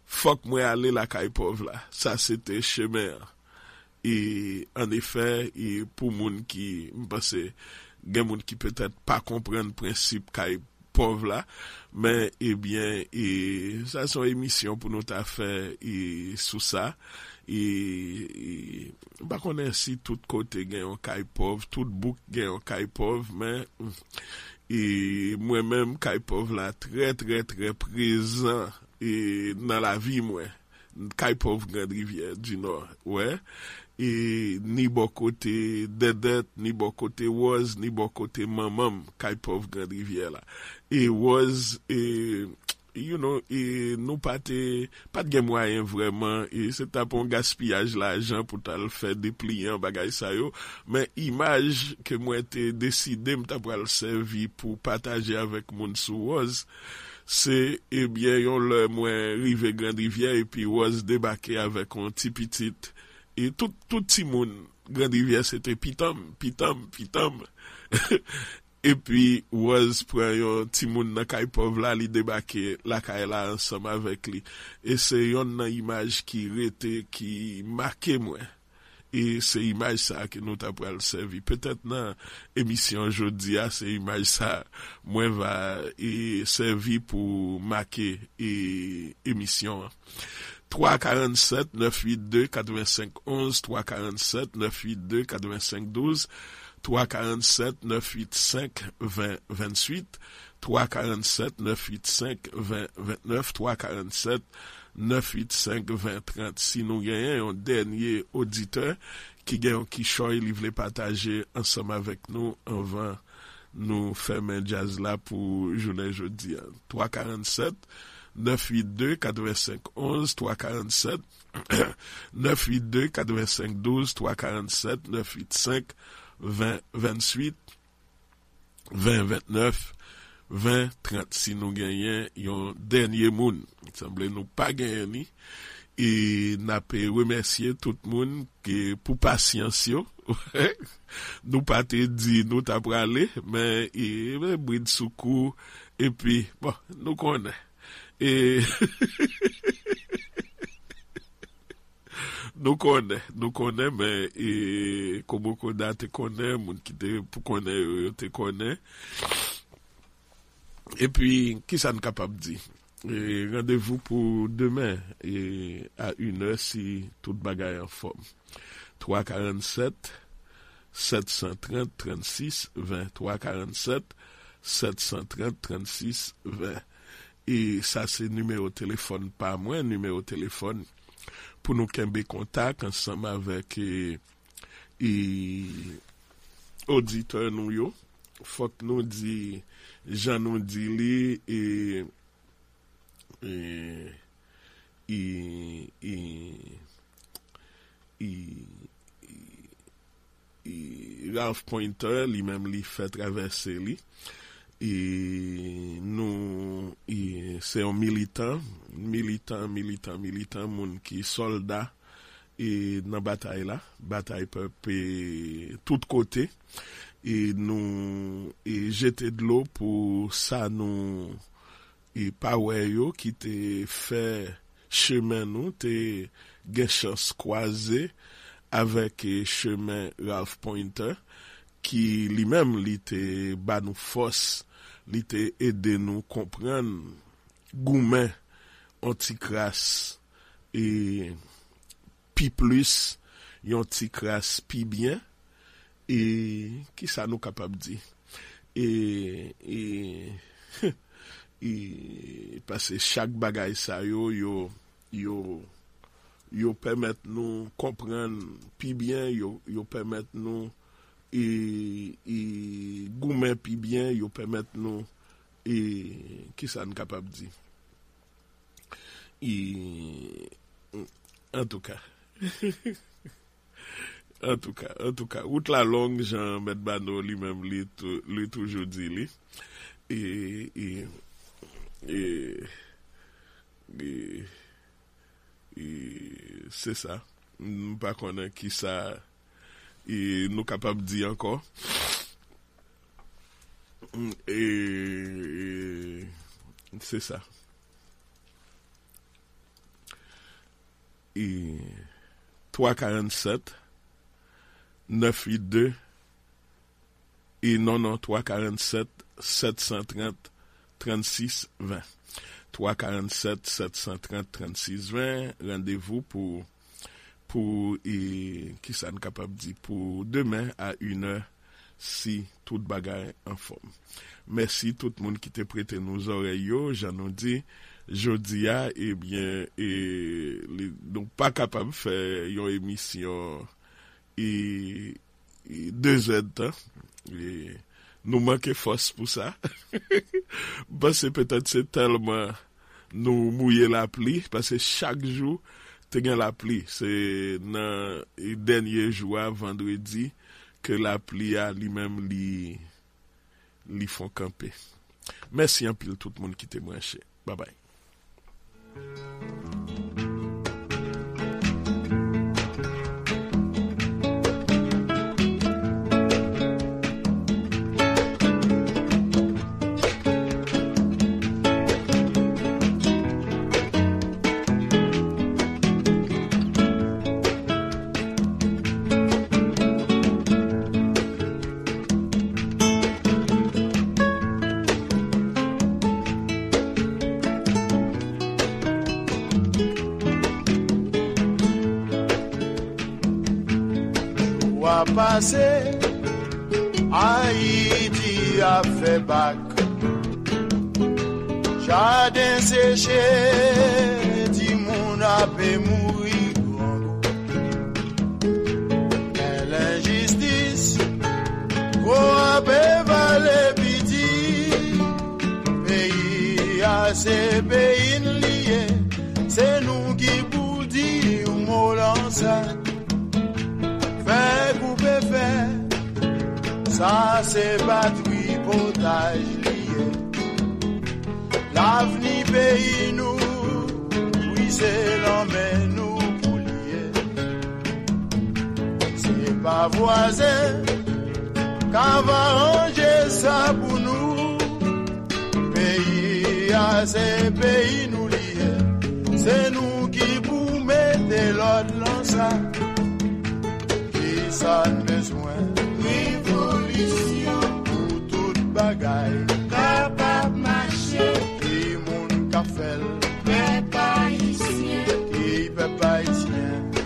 faut que moi aller la caille pauvre là ça c'était chemin et en effet et pour monde qui me pensais gen monde qui peut-être pas comprendre principe caille pauvre là mais eh bien et ça son émission pour nous ta faire et sous ça et pas connait si tout côté gagne un caille pauvre tout bouc gagne un caille pauvre mais et moi-même caille pauvre là très très très présent et dans la vie moi caille pauvre Grande Rivière du Nord ouais et ni bon côté Dedet ni bon côté was ni bon côté maman caille pauvre Grande Rivière là et was et you know et nous pas te pas de moyen vraiment et c'est un bon gaspillage l'argent pour t'al faire déplier en bagage ça yo mais image que moi t'ai décidé m'ta pral servir pour partager avec moun sou was c'est eh bien yon le moi rive Grande Rivière et puis was débarqué avec un petit petit et tout tout petit monde Grande Rivière c'était pitam pitam pitam et puis was prend petit monde dans caille pauvre là il débarquer la caille là ensemble avec lui et c'est une image qui rete qui marqué moi et c'est image ça que nous t'a pral servir peut-être dans émission aujourd'hui c'est image ça moi va et servir pour marquer et émission trois quarante-sept neuf cent quatre-vingt-deux quatre-vingt-cinq onze trois quarante-sept neuf cent quatre-vingt-deux quatre-vingt-cinq douze trois quarante-sept neuf cent quatre-vingt-cinq vingt vingt-huit trois quarante-sept neuf cent quatre-vingt-cinq vingt vingt-neuf trois quarante-sept neuf cent quatre-vingt-cinq vingt trente si nous gagnons un dernier auditeur qui gagne qui choisit il veut partager ensemble avec nous avant nous fermer jazz là pour journée jeudi trois quarante-sept neuf cent quatre-vingt-deux quatre-vingt-cinq onze trois quarante-sept neuf cent quatre-vingt-deux quatre-vingt-cinq douze trois quarante-sept neuf cent quatre-vingt-cinq vingt vingt-huit vingt vingt-neuf vingt trente si nous gagnons yon dernier moun il semble nous pas gagner ni et n'a pas remercier tout moun que pour patience yo nous pas te dit nous t'a parlé mais et bride soukou et puis bon nous connaît et nous connaît nous connaît mais et comme qu'on date connaît monde qui te pour connaît te connaît et puis qui ça ne capable dire et rendez-vous pour demain et à une heure si toute bagaille en forme trois quarante-sept sept cent trente trente-six vingt trois quarante-sept sept cent trente trente-six vingt et ça c'est numéro téléphone pas moins numéro téléphone pour nous kembe contact ensemble avec et, et auditeur nous yo faut que nous dit Jean nous dit li et et et et et Ralph Pointer lui-même lui fait traverser lui et nous et c'est un militant militant militant militant monde qui soldat et dans bataille là bataille peuple tout côté et nous et jeter de l'eau pour ça nous et pas ouais yo qui te fait chemin nous te gen chance croiser avec chemin Ralph Pointer qui lui-même lui était ba nous force, lui était aider nous comprendre goumen anti-crasse et pi plus yon ti crasse pi bien et qui ça nous capable dire et et et parce que chaque bagay ça yo yo yo yo permet nous comprendre pi bien yo yo permet nous et et goumen pi bien yo permet nous et qui ça nous capable dire et en tout cas en tout cas en tout cas route la longue Jean Medbano lui-même lui lui toujours dit lui et et et, et, et c'est ça nous pas connait qui ça et nous capable dire encore et, et c'est ça et trois cent quarante-sept neuf cent quatre-vingt-deux et non non trois cent quarante-sept sept cent trente trente-six vingt trois cent quarante-sept sept cent trente trente-six vingt rendez-vous pour pour et qui ça capable dit pour demain à une heure si toute bagarre en forme. Merci tout le monde qui t'a prêté nos oreilles yo, j'en nous dit Jodia, eh bien, et les, donc pas capable de faire une émission et, et deux heures de temps. Et, nous manquons force pour ça. Parce que peut-être c'est tellement nous mouiller la pluie, parce que chaque jour, tu as la pluie. C'est dans les derniers jours, vendredi, que la pluie a lui-même li, li font camper. Merci en pile tout le monde qui t'est branché. Bye bye. Passé, Haïti a fait bac, jardin séché, dit mon appel mourir. Mais l'injustice, qu'on appelle valer petit, pays à ses pays liés, c'est nous qui vous dit un mot l'enceinte. Ça c'est batterie potage lié. L'avenir pays nous, oui c'est l'emmène nous pour lier. C'est pas voisin qu'en va ranger ça pour nous. Pays à ces pays nous liés. C'est nous qui vous mettez l'ordre dans ça. Qui ça ne besoin. Bagaille, capable marcher, qui mon café, mais pas ici, qui peut pas ici,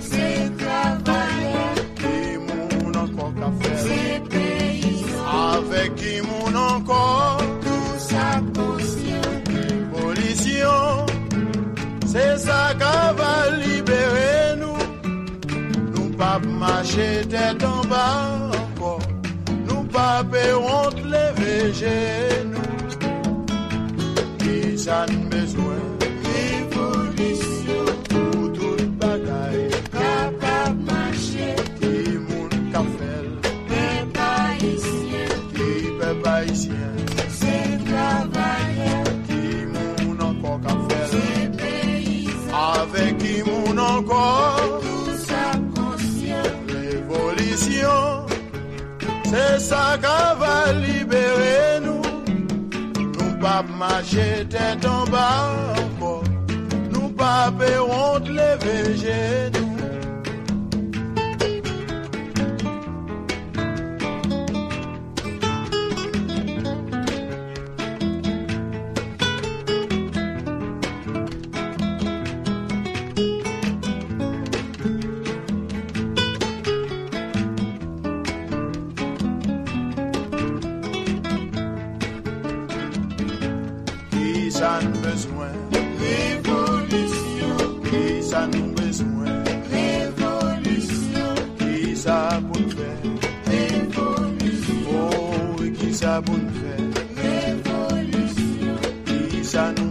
c'est travail, qui mon encore café, c'est paysan, avec qui mon encore tout ça conscient, pollution, c'est ça qui va libérer nous, nous pas marcher tête en bas encore, nous pas perdre les genoux, qui s'en besoin, révolution, pour toute bagaille, capable marcher, qui moun cafel, peuple haïtien, qui peuple haïtien, c'est travail, qui moun encore cafel, c'est paysan, avec qui moun encore, tout ça conscient, révolution, c'est ça qui va libérer nous. Nous pas marcher tête en bas encore. Nous pas perdre honte lever genoux. peace and besoin. Révolution, peace and besoin. Révolution, peace à bonne fête. Révolution, oh, peace à bonne fête. Révolution, peace and